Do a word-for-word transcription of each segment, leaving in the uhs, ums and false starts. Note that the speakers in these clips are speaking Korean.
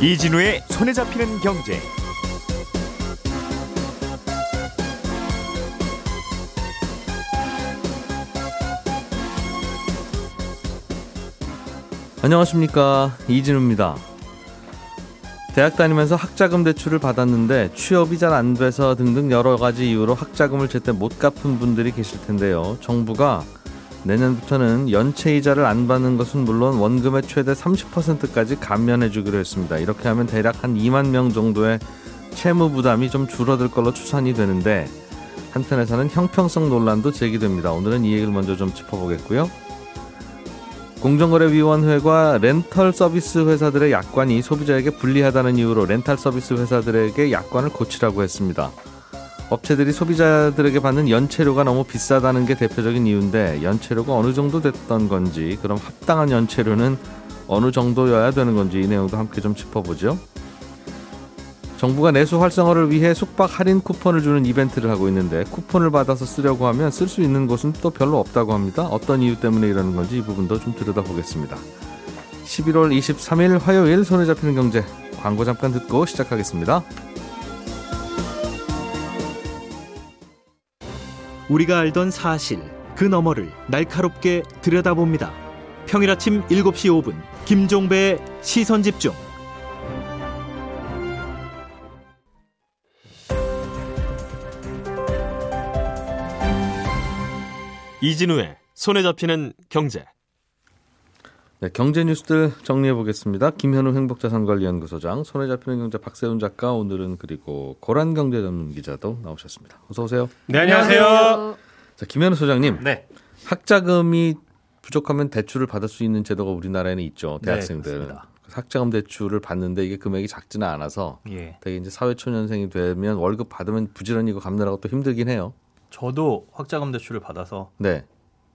이진우의 손에 잡히는 경제. 안녕하십니까, 이진우입니다. 대학 다니면서 학자금 대출을 받았는데 취업이 잘 안 돼서 등등 여러 가지 이유로 학자금을 제때 못 갚은 분들이 계실 텐데요. 정부가 내년부터는 연체이자를 안 받는 것은 물론 원금의 최대 삼십 퍼센트까지 감면해 주기로 했습니다. 이렇게 하면 대략 한 이만 명 정도의 채무 부담이 좀 줄어들 걸로 추산이 되는데, 한편에서는 형평성 논란도 제기됩니다. 오늘은 이 얘기를 먼저 좀 짚어보겠고요. 공정거래위원회가 렌털 서비스 회사들의 약관이 소비자에게 불리하다는 이유로 렌탈 서비스 회사들에게 약관을 고치라고 했습니다. 업체들이 소비자들에게 받는 연체료가 너무 비싸다는 게 대표적인 이유인데, 연체료가 어느 정도 됐던 건지, 그럼 합당한 연체료는 어느 정도여야 되는 건지, 이 내용도 함께 좀 짚어보죠. 정부가 내수 활성화를 위해 숙박 할인 쿠폰을 주는 이벤트를 하고 있는데, 쿠폰을 받아서 쓰려고 하면 쓸 수 있는 곳은 또 별로 없다고 합니다. 어떤 이유 때문에 이러는 건지 이 부분도 좀 들여다보겠습니다. 십일월 이십삼일 화요일 손에 잡히는 경제, 광고 잠깐 듣고 시작하겠습니다. 우리가 알던 사실, 그 너머를 날카롭게 들여다봅니다. 평일 아침 일곱 시 오 분 김종배의 시선집중. 이진우의 손에 잡히는 경제. 네, 경제 뉴스들 정리해 보겠습니다. 김현우 행복자산관리연구소장, 손에 잡히는 경제 박세훈 작가, 오늘은 그리고 고란 경제 전문 기자도 나오셨습니다. 어서 오세요. 네, 안녕하세요. 자, 김현우 소장님. 네. 학자금이 부족하면 대출을 받을 수 있는 제도가 우리나라에는 있죠. 대학생들은. 네, 학자금 대출을 받는데 이게 금액이 작지는 않아서 예. 되게 이제 사회초년생이 되면 월급 받으면 부지런히 이거 갚느라고 또 힘들긴 해요. 저도 학자금 대출을 받아서 네.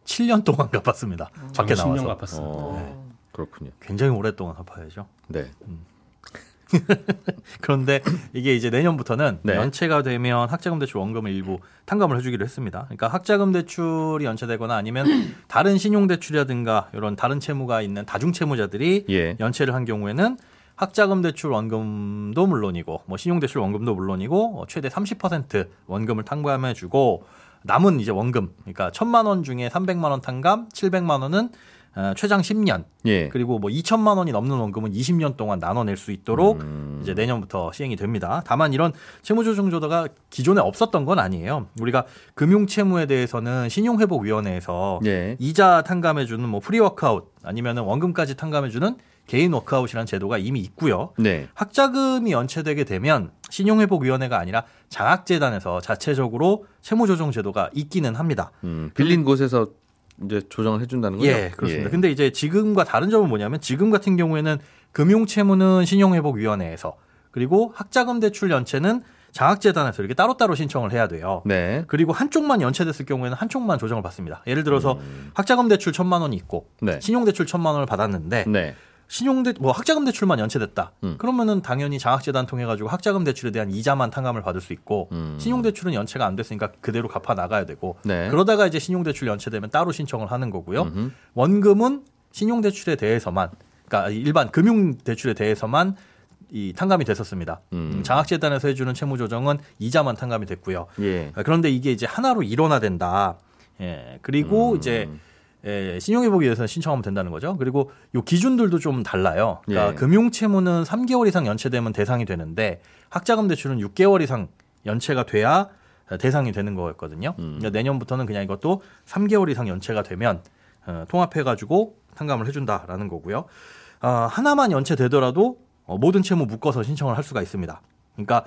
칠 년 동안 갚았습니다. 음. 밖에 나와서. 십 년 갚았어요. 어, 네. 그렇군요. 굉장히 오랫동안 갚아야죠. 네. 음. 그런데 이게 이제 내년부터는 네. 연체가 되면 학자금 대출 원금을 일부 탕감을 해주기로 했습니다. 그러니까 학자금 대출이 연체되거나 아니면 다른 신용대출이라든가 이런 다른 채무가 있는 다중채무자들이 예. 연체를 한 경우에는 학자금 대출 원금도 물론이고 뭐 신용대출 원금도 물론이고 최대 삼십 퍼센트 원금을 탕감해주고, 남은 이제 원금, 그러니까 천만 원 중에 삼백만 원 탕감, 칠백만 원은 어, 최장 십 년, 예. 그리고 뭐 이천만 원이 넘는 원금은 이십 년 동안 나눠낼 수 있도록 음. 이제 내년부터 시행이 됩니다. 다만 이런 채무조정조도가 기존에 없었던 건 아니에요. 우리가 금융채무에 대해서는 신용회복위원회에서 예. 이자 탕감해주는 뭐 프리워크아웃 아니면은 원금까지 탕감해주는 개인 워크아웃이라는 제도가 이미 있고요. 네. 학자금이 연체되게 되면 신용회복위원회가 아니라 장학재단에서 자체적으로 채무조정 제도가 있기는 합니다. 음, 빌린 곳에서 이제 조정을 해준다는 거죠? 예, 그렇습니다. 그런데 예. 이제 지금과 다른 점은 뭐냐면, 지금 같은 경우에는 금융채무는 신용회복위원회에서, 그리고 학자금 대출 연체는 장학재단에서 이렇게 따로따로 신청을 해야 돼요. 네. 그리고 한쪽만 연체됐을 경우에는 한쪽만 조정을 받습니다. 예를 들어서 음. 학자금 대출 천만 원이 있고 네. 신용대출 천만 원을 받았는데 네. 신용대 뭐 학자금 대출만 연체됐다. 음. 그러면은 당연히 장학재단 통해 가지고 학자금 대출에 대한 이자만 탕감을 받을 수 있고 음. 신용대출은 연체가 안 됐으니까 그대로 갚아 나가야 되고 네. 그러다가 이제 신용대출 연체되면 따로 신청을 하는 거고요. 음흠. 원금은 신용대출에 대해서만, 그러니까 일반 금융대출에 대해서만 이 탕감이 됐었습니다. 음. 장학재단에서 해주는 채무조정은 이자만 탕감이 됐고요. 예. 그런데 이게 이제 하나로 일원화된다. 예. 그리고 음. 이제 예, 신용회복위원회에서 신청하면 된다는 거죠. 그리고 요 기준들도 좀 달라요. 그러니까 예. 금융채무는 삼 개월 이상 연체되면 대상이 되는데, 학자금 대출은 육 개월 이상 연체가 돼야 대상이 되는 거였거든요. 음. 그러니까 내년부터는 그냥 이것도 삼 개월 이상 연체가 되면 어, 통합해가지고 탕감을 해준다라는 거고요. 어, 하나만 연체되더라도 어, 모든 채무 묶어서 신청을 할 수가 있습니다. 그러니까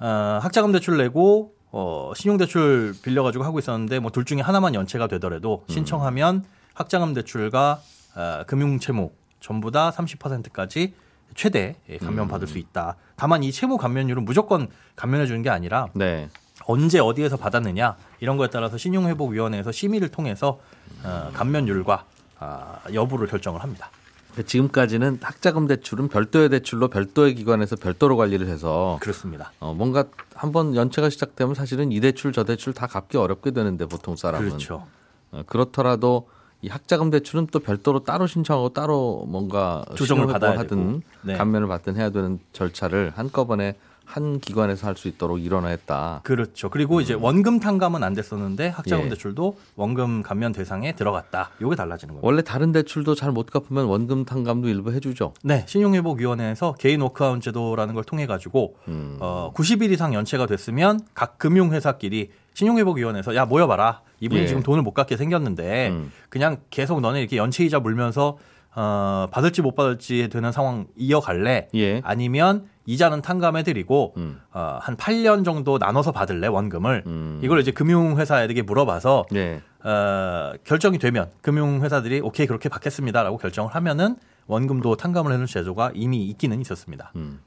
어, 학자금 대출 내고 어, 신용대출 빌려가지고 하고 있었는데 뭐 둘 중에 하나만 연체가 되더라도 신청하면 음. 학자금 대출과 어, 금융채무 전부 다 삼십 퍼센트까지 최대 감면받을 음. 수 있다. 다만 이 채무 감면율은 무조건 감면해 주는 게 아니라 네. 언제 어디에서 받았느냐 이런 거에 따라서 신용회복위원회에서 심의를 통해서 어, 감면율과 어, 여부를 결정을 합니다. 지금까지는 학자금 대출은 별도의 대출로 별도의 기관에서 별도로 관리를 해서 그렇습니다. 어, 뭔가 한번 연체가 시작되면 사실은 이 대출 저 대출 다 갚기 어렵게 되는데, 보통 사람은 그렇죠. 어, 그렇더라도 이 학자금 대출은 또 별도로 따로 신청하고 따로 뭔가 조정을 받아야 하든 네. 감면을 받든 해야 되는 절차를 한꺼번에 한 기관에서 할 수 있도록 일원화했다. 그렇죠. 그리고 음. 이제 원금 탕감은 안 됐었는데 학자금 예. 대출도 원금 감면 대상에 들어갔다. 이게 달라지는 거예요. 원래 다른 대출도 잘 못 갚으면 원금 탕감도 일부 해주죠. 네. 신용회복위원회에서 개인 워크아웃 제도라는 걸 통해 가지고 음. 어, 구십 일 이상 연체가 됐으면 각 금융회사끼리 신용회복위원회에서 야 모여봐라. 이분이 예. 지금 돈을 못 갚게 생겼는데 음. 그냥 계속 너네 이렇게 연체이자 물면서 어, 받을지 못 받을지 되는 상황 이어갈래? 예. 아니면 이자는 탕감해드리고 음. 어, 한 팔 년 정도 나눠서 받을래 원금을 음. 이걸 이제 금융회사에게 물어봐서 네. 어, 결정이 되면 금융회사들이 오케이 그렇게 받겠습니다라고 결정을 하면은 원금도 탕감을 해놓은 제도가 이미 있기는 있었습니다. 음.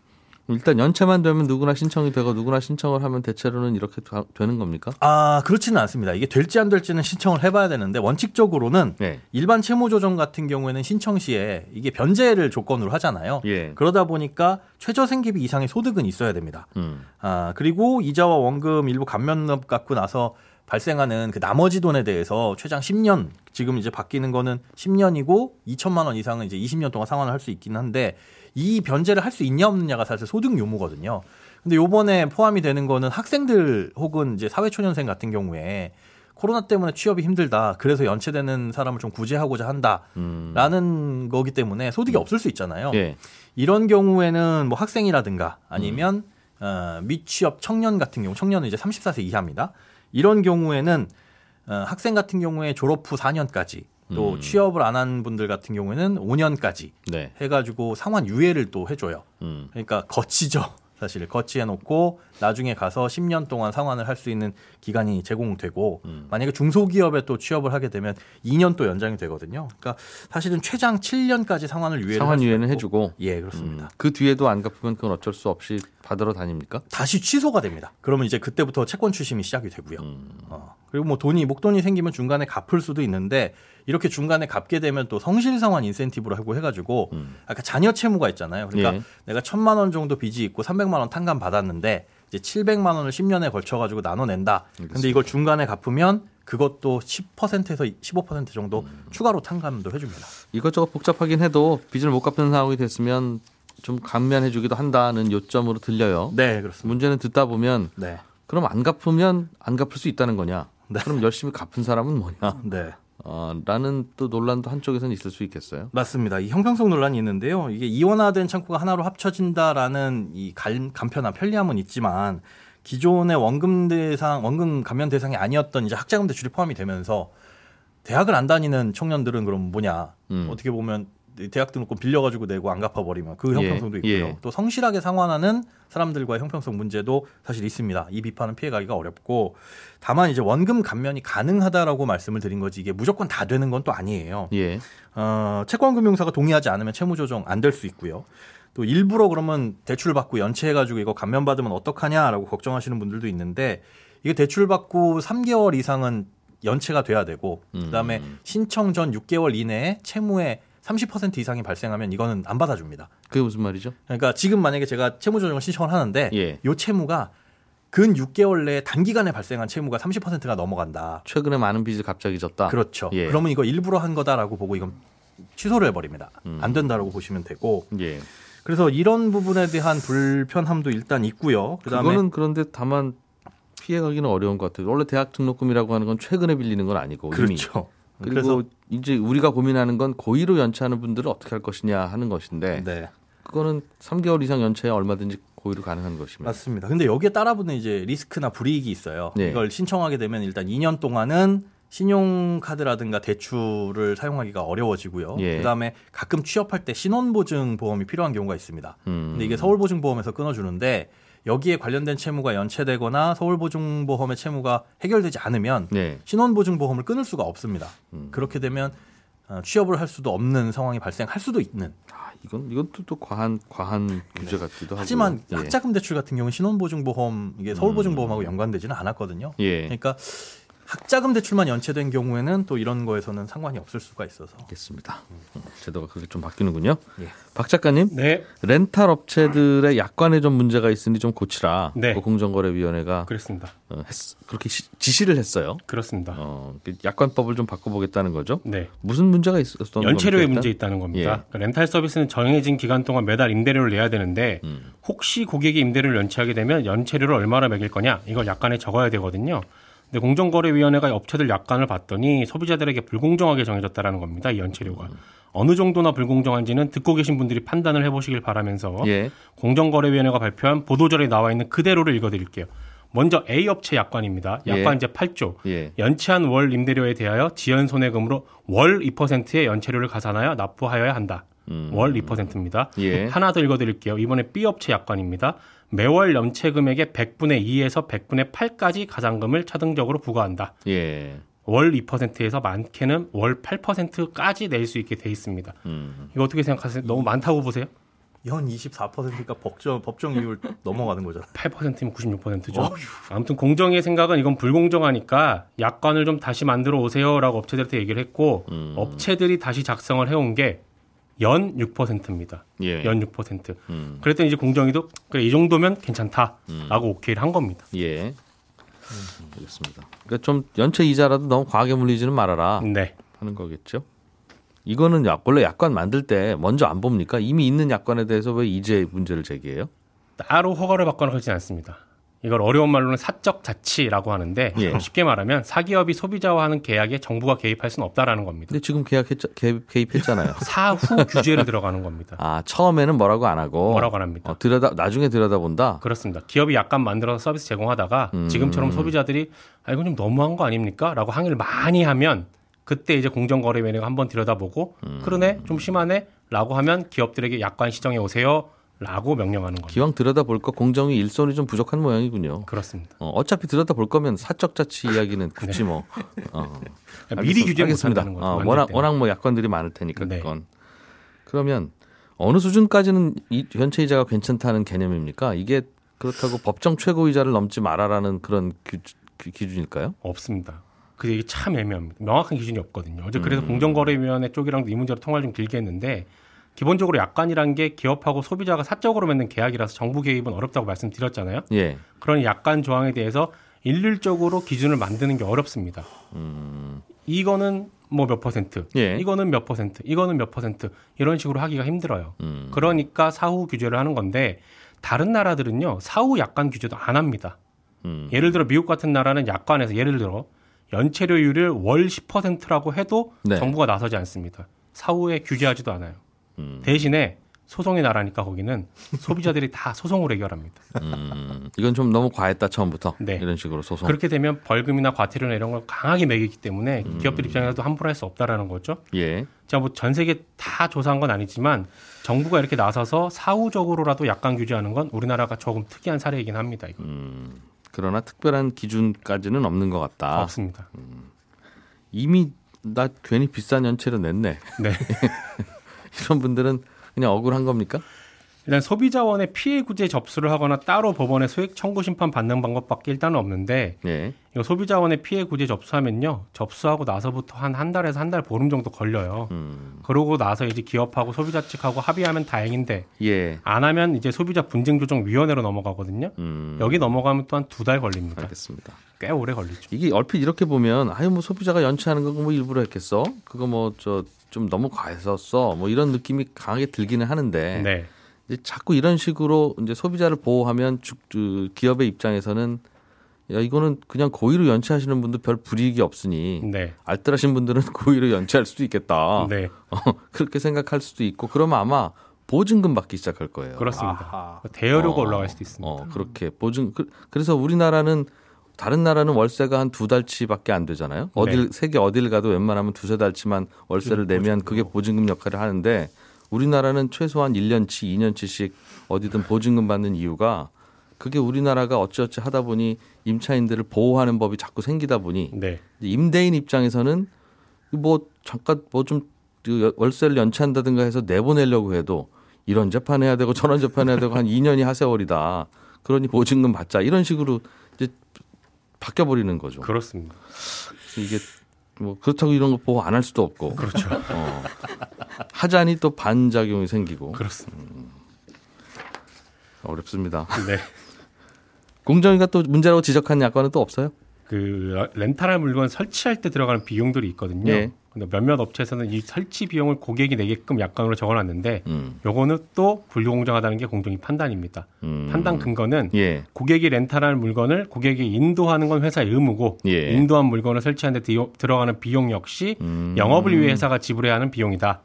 일단 연체만 되면 누구나 신청이 되고 누구나 신청을 하면 대체로는 이렇게 되는 겁니까? 아 그렇지는 않습니다. 이게 될지 안 될지는 신청을 해봐야 되는데 원칙적으로는 네. 일반 채무조정 같은 경우에는 신청 시에 이게 변제를 조건으로 하잖아요. 예. 그러다 보니까 최저생계비 이상의 소득은 있어야 됩니다. 음. 아 그리고 이자와 원금 일부 감면 갚고 나서 발생하는 그 나머지 돈에 대해서 최장 십 년 지금 이제 바뀌는 거는 십 년이고 이천만 원 이상은 이제 이십 년 동안 상환을 할 수 있긴 한데 이 변제를 할 수 있냐 없느냐가 사실 소득 요무거든요. 근데 요번에 포함이 되는 거는 학생들 혹은 이제 사회초년생 같은 경우에 코로나 때문에 취업이 힘들다. 그래서 연체되는 사람을 좀 구제하고자 한다라는 음. 거기 때문에 소득이 음. 없을 수 있잖아요. 예. 이런 경우에는 뭐 학생이라든가 아니면 음. 어, 미취업 청년 같은 경우 청년은 이제 서른네 세 이하입니다. 이런 경우에는 어, 학생 같은 경우에 졸업 후 사 년까지 또 음. 취업을 안 한 분들 같은 경우에는 오 년까지 네. 해가지고 상환 유예를 또 해줘요. 음. 그러니까 거치죠. 사실 거치해놓고 나중에 가서 십 년 동안 상환을 할 수 있는 기간이 제공되고 음. 만약에 중소기업에 또 취업을 하게 되면 이 년 또 연장이 되거든요. 그러니까 사실은 최장 칠 년까지 상환을 유예를 상환 유예는 해주고 예 그렇습니다. 음. 그 뒤에도 안 갚으면 그건 어쩔 수 없이 받으러 다닙니까? 다시 취소가 됩니다. 그러면 이제 그때부터 채권 출심이 시작이 되고요. 음. 어. 그리고 뭐 돈이 목돈이 생기면 중간에 갚을 수도 있는데 이렇게 중간에 갚게 되면 또 성실상환 인센티브라고 해가지고 음. 아까 자녀 채무가 있잖아요. 그러니까 예. 내가 천만 원 정도 빚이 있고 삼백만 원 탕감 받았는데 이제 칠백만 원을 십 년에 걸쳐가지고 나눠낸다. 알겠습니다. 근데 이걸 중간에 갚으면 그것도 십 퍼센트에서 십오 퍼센트 정도 음. 추가로 탕감도 해줍니다. 이것저것 복잡하긴 해도 빚을 못 갚는 상황이 됐으면 좀 감면해주기도 한다는 요점으로 들려요. 네, 그렇습니다. 문제는 듣다 보면 네. 그럼 안 갚으면 안 갚을 수 있다는 거냐? 네. 그럼 열심히 갚은 사람은 뭐냐? 네. 어, 라는 또 논란도 한쪽에서는 있을 수 있겠어요. 맞습니다. 이 형평성 논란이 있는데요. 이게 이원화된 창구가 하나로 합쳐진다라는 이 간, 간편한 편리함은 있지만 기존의 원금 대상, 원금 감면 대상이 아니었던 이제 학자금 대출이 포함이 되면서 대학을 안 다니는 청년들은 그럼 뭐냐? 음. 어떻게 보면 대학 등록금 빌려가지고 내고 안 갚아버리면 그 형평성도 있고요. 예, 예. 또 성실하게 상환하는 사람들과의 형평성 문제도 사실 있습니다. 이 비판은 피해가기가 어렵고 다만 이제 원금 감면이 가능하다라고 말씀을 드린 거지 이게 무조건 다 되는 건 또 아니에요. 예. 어, 채권금융사가 동의하지 않으면 채무조정 안 될 수 있고요. 또 일부러 그러면 대출 받고 연체해가지고 이거 감면 받으면 어떡하냐라고 걱정하시는 분들도 있는데 이게 대출 받고 삼 개월 이상은 연체가 돼야 되고 그다음에 음. 신청 전 육 개월 이내에 채무에 삼십 퍼센트 이상이 발생하면 이거는 안 받아줍니다. 그게 무슨 말이죠? 그러니까 지금 만약에 제가 채무조정을 신청을 하는데 예. 이 채무가 근 육 개월 내에 단기간에 발생한 채무가 삼십 퍼센트가 넘어간다. 최근에 많은 빚을 갑자기 졌다. 그렇죠. 예. 그러면 이거 일부러 한 거다라고 보고 이건 취소를 해버립니다. 음. 안 된다라고 보시면 되고. 예. 그래서 이런 부분에 대한 불편함도 일단 있고요. 그다음에 그거는 그런데 다만 피해가기는 어려운 것 같아요. 원래 대학 등록금이라고 하는 건 최근에 빌리는 건 아니고. 그렇죠. 이미. 그리고 그래서 이제 우리가 고민하는 건 고의로 연체하는 분들을 어떻게 할 것이냐 하는 것인데 네. 그거는 삼 개월 이상 연체에 얼마든지 고의로 가능한 것입니다. 맞습니다. 근데 여기에 따라붙는 이제 리스크나 불이익이 있어요. 네. 이걸 신청하게 되면 일단 이 년 동안은 신용카드라든가 대출을 사용하기가 어려워지고요. 예. 그다음에 가끔 취업할 때 신원보증보험이 필요한 경우가 있습니다. 음. 근데 이게 서울보증보험에서 끊어주는데 여기에 관련된 채무가 연체되거나 서울보증보험의 채무가 해결되지 않으면 네. 신원보증보험을 끊을 수가 없습니다. 음. 그렇게 되면 취업을 할 수도 없는 상황이 발생할 수도 있는. 아, 이건 이것도 또 과한 과한 네. 규제 같기도 하고. 하지만 예. 학자금 대출 같은 경우는 신원보증보험 이게 서울보증보험하고 연관되지는 않았거든요. 예. 그러니까 학자금 대출만 연체된 경우에는 또 이런 거에서는 상관이 없을 수가 있어서. 알겠습니다. 제도가 그렇게 좀 바뀌는군요. 예. 박 작가님, 네. 렌탈 업체들의 약관에 좀 문제가 있으니 좀 고치라. 네. 공정거래위원회가 그랬습니다. 어, 했, 그렇게 시, 지시를 했어요. 그렇습니다. 어, 약관법을 좀 바꿔보겠다는 거죠. 네. 무슨 문제가 있었던 겁니까? 연체료에 문제 있다는 겁니다. 예. 그러니까 렌탈 서비스는 정해진 기간 동안 매달 임대료를 내야 되는데 음. 혹시 고객이 임대료를 연체하게 되면 연체료를 얼마나 매길 거냐 이걸 약관에 적어야 되거든요. 근데 공정거래위원회가 업체들 약관을 봤더니 소비자들에게 불공정하게 정해졌다라는 겁니다. 이 연체료가. 음. 어느 정도나 불공정한지는 듣고 계신 분들이 판단을 해보시길 바라면서 예. 공정거래위원회가 발표한 보도자료에 나와 있는 그대로를 읽어드릴게요. 먼저 A 업체 약관입니다. 약관제 예. 팔 조. 예. 연체한 월 임대료에 대하여 지연 손해금으로 월 이 퍼센트의 연체료를 가산하여 납부하여야 한다. 음. 월 이 퍼센트입니다. 예. 하나 더 읽어드릴게요. 이번에 B 업체 약관입니다. 매월 연체금액의 백분의 이에서 백분의 팔까지 가산금을 차등적으로 부과한다. 예. 월 이 퍼센트에서 많게는 월 팔 퍼센트까지 낼 수 있게 돼 있습니다. 음. 이거 어떻게 생각하세요? 너무 많다고 보세요? 연 이십사 퍼센트니까 법정, 법정 이율 넘어가는 거죠. 팔 퍼센트면 구십육 퍼센트죠. 어휴. 아무튼 공정의 생각은 이건 불공정하니까 약관을 좀 다시 만들어 오세요라고 업체들한테 얘기를 했고 음. 업체들이 다시 작성을 해온 게 연 육 퍼센트입니다. 예. 연 육 퍼센트. 음. 그랬더니 이제 공정위도 그래, 이 정도면 괜찮다라고 음. 오케이를 한 겁니다. 예. 음. 알겠습니다. 그러니까 좀 연체 이자라도 너무 과하게 물리지는 말아라. 네. 하는 거겠죠. 이거는 원래 약관 만들 때 먼저 안 봅니까? 이미 있는 약관에 대해서 왜 이제 문제를 제기해요? 따로 허가를 받거나 그러진 않습니다. 이걸 어려운 말로는 사적 자치라고 하는데 예. 쉽게 말하면 사기업이 소비자와 하는 계약에 정부가 개입할 수는 없다라는 겁니다. 근데 지금 계약했자, 개입, 개입했잖아요. 사후 규제를 들어가는 겁니다. 아 처음에는 뭐라고 안 하고 뭐라고 안 합니다. 어, 들여다 나중에 들여다본다. 그렇습니다. 기업이 약간 만들어서 서비스 제공하다가 음. 지금처럼 소비자들이 아 이건 좀 너무한 거 아닙니까?라고 항의를 많이 하면 그때 이제 공정거래위원회가 한번 들여다보고 음. 그러네 좀 심하네라고 하면 기업들에게 약관 시정해 오세요. 라고 명령하는 겁니다. 기왕 들여다볼 거 공정위 일손이 좀 부족한 모양이군요. 그렇습니다. 어, 어차피 들여다볼 거면 사적 자치 이야기는 굳이 네. 뭐 어, 미리 규제 못한다는 거죠. 어, 워낙, 워낙 뭐 약관들이 많을 테니까 네. 그건. 그러면 어느 수준까지는 이 연체 이자가 괜찮다는 개념입니까? 이게 그렇다고 법정 최고 이자를 넘지 말아라는 그런 규, 기준일까요? 없습니다. 그 얘기 참 애매합니다. 명확한 기준이 없거든요. 어제 그래서 음. 공정거래위원회 쪽이랑도 이 문제로 통화를 좀 길게 했는데. 기본적으로 약관이란 게 기업하고 소비자가 사적으로 맺는 계약이라서 정부 개입은 어렵다고 말씀드렸잖아요. 예. 그런 약관 조항에 대해서 일률적으로 기준을 만드는 게 어렵습니다. 음. 이거는 뭐 몇 퍼센트, 예. 이거는 몇 퍼센트, 이거는 몇 퍼센트 이런 식으로 하기가 힘들어요. 음. 그러니까 사후 규제를 하는 건데 다른 나라들은요. 사후 약관 규제도 안 합니다. 음. 예를 들어 미국 같은 나라는 약관에서 예를 들어 연체료율을 월 십 퍼센트라고 해도 네. 정부가 나서지 않습니다. 사후에 규제하지도 않아요. 음. 대신에 소송의 나라니까 거기는 소비자들이 다 소송으로 해결합니다. 음, 이건 좀 너무 과했다 처음부터 네. 이런 식으로 소송. 그렇게 되면 벌금이나 과태료나 이런 걸 강하게 매기기 때문에 음. 기업들 입장에서도 함부로 할 수 없다라는 거죠. 예. 제가 뭐 전 세계 다 조사한 건 아니지만 정부가 이렇게 나서서 사후적으로라도 약관 규제하는 건 우리나라가 조금 특이한 사례이긴 합니다. 이거. 음, 그러나 특별한 기준까지는 없는 것 같다. 없습니다. 음, 이미 나 괜히 비싼 연체를 냈네. 네. 이런 분들은 그냥 억울한 겁니까? 일단 소비자원에 피해구제 접수를 하거나 따로 법원에 소액 청구 심판 받는 방법밖에 일단은 없는데 예. 이거 소비자원에 피해구제 접수하면요. 접수하고 나서부터 한 한 달에서 한 달 보름 정도 걸려요. 음. 그러고 나서 이제 기업하고 소비자 측하고 합의하면 다행인데 예. 안 하면 이제 소비자 분쟁조정위원회로 넘어가거든요. 음. 여기 넘어가면 또 한 두 달 걸립니다. 알겠습니다. 꽤 오래 걸리죠. 이게 얼핏 이렇게 보면 아유 뭐 소비자가 연체하는 거 뭐 일부러 했겠어? 그거 뭐 저 좀 너무 과했었어. 뭐 이런 느낌이 강하게 들기는 하는데 네. 이제 자꾸 이런 식으로 이제 소비자를 보호하면 주, 주, 기업의 입장에서는 야 이거는 그냥 고의로 연체하시는 분도 별 불이익이 없으니 네. 알뜰하신 분들은 고의로 연체할 수도 있겠다. 네. 어, 그렇게 생각할 수도 있고 그러면 아마 보증금 받기 시작할 거예요. 그렇습니다. 아하. 대여료가 어, 올라갈 수도 있습니다. 어, 그렇게 보증 그, 그래서 우리나라는 다른 나라는 월세가 한 두 달치밖에 안 되잖아요. 어딜 네. 세계 어딜 가도 웬만하면 두세 달치만 월세를 내면 보증금. 그게 보증금 역할을 하는데 우리나라는 최소한 일 년치, 이 년치씩 어디든 보증금 받는 이유가 그게 우리나라가 어찌어찌 하다 보니 임차인들을 보호하는 법이 자꾸 생기다 보니 네. 임대인 입장에서는 뭐 잠깐 뭐 좀 월세를 연체한다든가 해서 내보내려고 해도 이런 재판해야 되고 저런 재판해야 되고 한 이 년이 하세월이다. 그러니 보증금 받자 이런 식으로 이제 바뀌어 버리는 거죠. 그렇습니다. 이게 뭐 그렇다고 이런 거 보고 안 할 수도 없고. 그렇죠. 어, 하자니 또 반작용이 생기고. 그렇습니다. 음, 어렵습니다. 네. 공정위가 또 문제라고 지적한 약관은 또 없어요? 그 렌탈할 물건 설치할 때 들어가는 비용들이 있거든요. 네. 근데 몇몇 업체에서는 이 설치 비용을 고객이 내게끔 약관으로 적어놨는데 음. 요거는 또 불공정하다는 게 공정위 판단입니다. 음. 판단 근거는 예. 고객이 렌탈할 물건을 고객이 인도하는 건 회사의 의무고 예. 인도한 물건을 설치하는 데 들어가는 비용 역시 음. 영업을 위해 회사가 지불해야 하는 비용이다.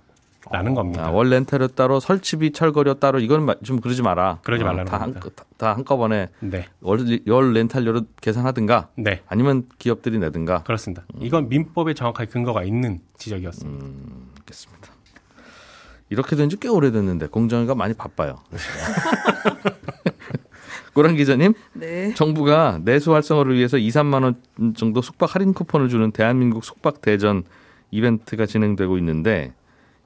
라는 겁니다. 아, 월 렌탈료 따로 설치비 철거료 따로 이건 좀 그러지 마라. 그러지 말라는 다 겁니다. 한, 다, 다 한꺼번에 네. 월, 월 렌탈료로 계산하든가 네. 아니면 기업들이 내든가. 그렇습니다. 음. 이건 민법에 정확하게 근거가 있는 지적이었습니다. 음, 알겠습니다. 이렇게 된 지 꽤 오래됐는데 공정위가 많이 바빠요. 고란 기자님, 네. 정부가 내수 활성화를 위해서 이삼만 원 정도 숙박 할인 쿠폰을 주는 대한민국 숙박 대전 이벤트가 진행되고 있는데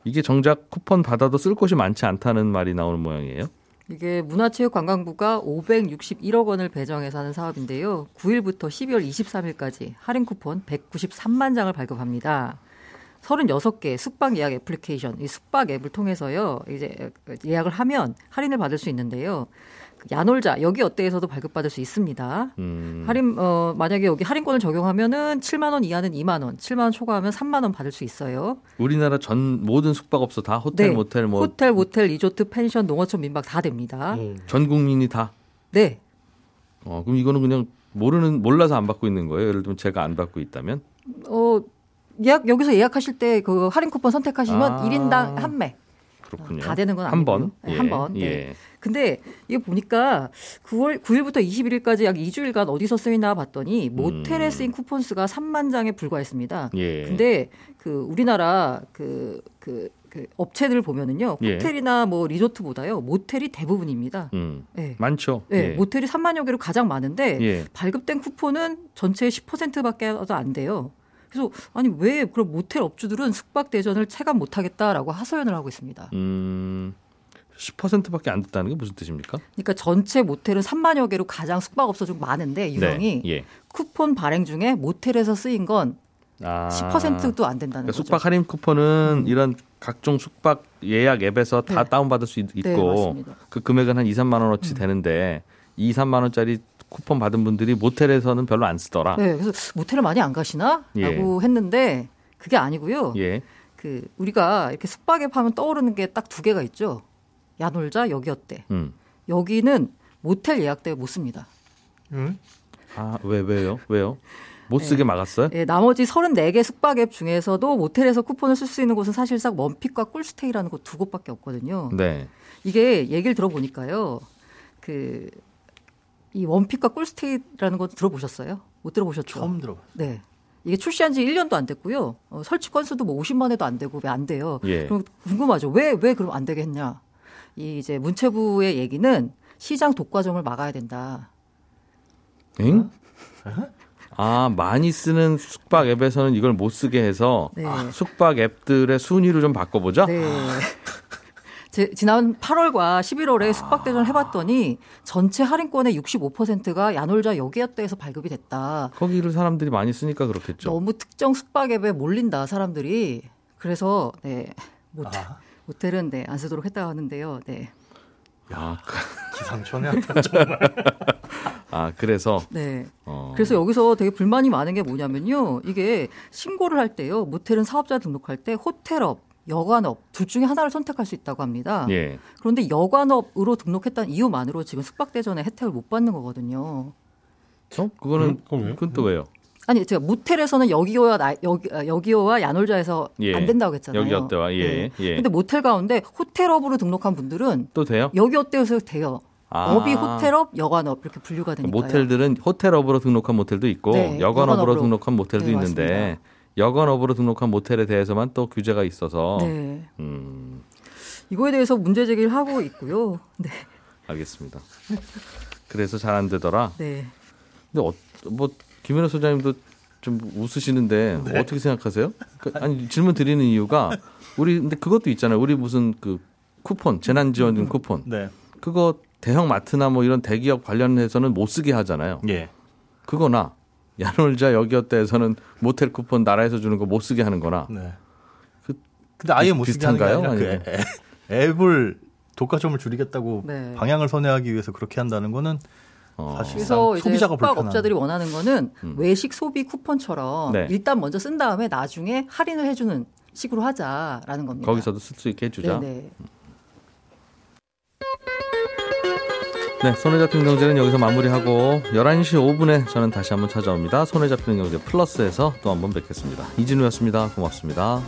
이게 정작 쿠폰 받아도 쓸 곳이 많지 않다는 말이 나오는 모양이에요. 이게 문화체육관광부가 오백육십일억 원을 배정해서 하는 사업인데요. 구일부터 십이월 이십삼일까지 할인 쿠폰 백구십삼만 장을 발급합니다. 서른여섯 개 숙박 예약 애플리케이션, 이 숙박 앱을 통해서요. 이제 예약을 하면 할인을 받을 수 있는데요. 야놀자, 여기어때에서도 발급받을 수 있습니다. 음. 할인 어, 만약에 여기 할인권을 적용하면은 칠만 원 이하는 이만 원, 칠만 원 초과하면 삼만 원 받을 수 있어요. 우리나라 전 모든 숙박업소 다 호텔, 네. 모텔, 뭐 호텔, 모텔, 리조트, 펜션, 농어촌, 민박 다 됩니다. 음. 전 국민이 다. 네. 어, 그럼 이거는 그냥 모르는 몰라서 안 받고 있는 거예요. 예를 들면 제가 안 받고 있다면? 어, 예약 여기서 예약하실 때 그 할인 쿠폰 선택하시면 아. 일 인당 한 매. 그렇군요. 다 되는 건 아니고요. 한 번? 예. 한 번. 네. 예. 근데 이거 보니까 구월 구일부터 이십일일까지 약 이 주일간 어디서 쓰이나 봤더니 모텔에 쓰인 쿠폰 수가 삼만 장에 불과했습니다. 예. 근데 그 우리나라 그, 그, 그 업체들 보면은요. 호텔이나 예. 뭐 리조트보다요. 모텔이 대부분입니다. 음. 예. 많죠. 예. 예. 모텔이 삼만여 개로 가장 많은데 예. 발급된 쿠폰은 전체의 십 퍼센트밖에 안 돼요. 그래서 아니 왜 그럼 모텔 업주들은 숙박 대전을 체감 못하겠다라고 하소연을 하고 있습니다. 음, 십 퍼센트밖에 안 됐다는 게 무슨 뜻입니까? 그러니까 전체 모텔은 삼만여 개로 가장 숙박업소 중 많은데 유형이 네, 예. 쿠폰 발행 중에 모텔에서 쓰인 건 아, 십 퍼센트도 안 된다는 그러니까 거죠. 숙박 할인 쿠폰은 음. 이런 각종 숙박 예약 앱에서 다 네. 다운받을 수 있, 있고 네, 맞습니다. 그 금액은 한 이삼만 원어치 음. 되는데 이삼만 원짜리 쿠폰 받은 분들이 모텔에서는 별로 안 쓰더라. 네, 그래서 모텔을 많이 안 가시나? 라고 예. 했는데 그게 아니고요. 예. 그 우리가 이렇게 숙박앱 하면 떠오르는 게 딱 두 개가 있죠. 야놀자, 여기어때. 음. 여기는 모텔 예약대에 못 씁니다. 음? 아, 왜, 왜요? 왜요? 못 쓰게 네. 막았어요? 네, 나머지 서른네 개 숙박앱 중에서도 모텔에서 쿠폰을 쓸 수 있는 곳은 사실상 원픽과 꿀스테이라는 곳 두 곳밖에 없거든요. 네. 이게 얘기를 들어보니까요. 그... 이 원픽과 꿀스테이라는 거 들어보셨어요? 못 들어보셨죠? 처음 들어봤어요. 네. 이게 출시한 지 일 년도 안 됐고요. 어, 설치 건수도 뭐 오십만 해도 안 되고 왜 안 돼요? 예. 그럼 궁금하죠. 왜, 왜 그럼 안 되겠냐? 이 이제 문체부의 얘기는 시장 독과점을 막아야 된다. 엥? 아, 많이 쓰는 숙박 앱에서는 이걸 못 쓰게 해서 네. 아, 숙박 앱들의 순위를 좀 바꿔보자? 네. 제, 지난 팔월과 십일월에 아... 숙박대전을 해봤더니 전체 할인권의 육십오 퍼센트가 야놀자 여기어때에서 발급이 됐다. 거기를 사람들이 많이 쓰니까 그렇겠죠. 너무 특정 숙박앱에 몰린다 사람들이. 그래서 네, 모텔, 아... 모텔은 네, 안 쓰도록 했다고 하는데요. 네. 야, 기상천외 정말. 아, 그래서. 네. 어... 그래서 여기서 되게 불만이 많은 게 뭐냐면요. 이게 신고를 할 때요. 모텔은 사업자 등록할 때 호텔업. 여관업 둘 중에 하나를 선택할 수 있다고 합니다. 예. 그런데 여관업으로 등록했다는 이유만으로 지금 숙박대전의 혜택을 못 받는 거거든요. 어? 그거는 음, 그건 또 왜요? 아니 제가 모텔에서는 여기어와 나, 여기, 여기어와 야놀자에서 예. 안 된다고 했잖아요. 여기어때와 예. 그런데 예. 예. 모텔 가운데 호텔업으로 등록한 분들은 또 돼요? 여기어때에서 돼요. 아. 업이 호텔업, 여관업 이렇게 분류가 되니까요. 모텔들은 호텔업으로 등록한 모텔도 있고 네, 여관업으로, 여관업으로 등록한 모텔도 네, 있는데. 맞습니다. 여관업으로 등록한 모텔에 대해서만 또 규제가 있어서 네. 음. 이거에 대해서 문제 제기를 하고 있고요. 네. 알겠습니다. 그래서 잘 안 되더라. 네. 근데 어, 뭐 김현우 소장님도 좀 웃으시는데 네. 어떻게 생각하세요? 그러니까, 아니 질문 드리는 이유가 우리 근데 그것도 있잖아요. 우리 무슨 그 쿠폰 재난지원금 쿠폰 네. 그거 대형 마트나 뭐 이런 대기업 관련해서는 못 쓰게 하잖아요. 예. 그거나 야놀자 여기어때에서는 모텔 쿠폰 나라에서 주는 거 못 쓰게 하는 거나. 네. 그, 근데 아예 못 쓰게 하는 게 아니라 그 앱을 독과점을 줄이겠다고 네. 방향을 선회하기 위해서 그렇게 한다는 거는 사실상 소비자가 불편한. 숙박업자들이 원하는 거는 음. 외식 소비 쿠폰처럼 네. 일단 먼저 쓴 다음에 나중에 할인을 해주는 식으로 하자라는 겁니다. 거기서도 쓸 수 있게 해주자. 네네. 네, 손에 잡히는 경제는 여기서 마무리하고 열한 시 오 분에 저는 다시 한번 찾아옵니다. 손에 잡히는 경제 플러스에서 또 한번 뵙겠습니다. 이진우였습니다. 고맙습니다.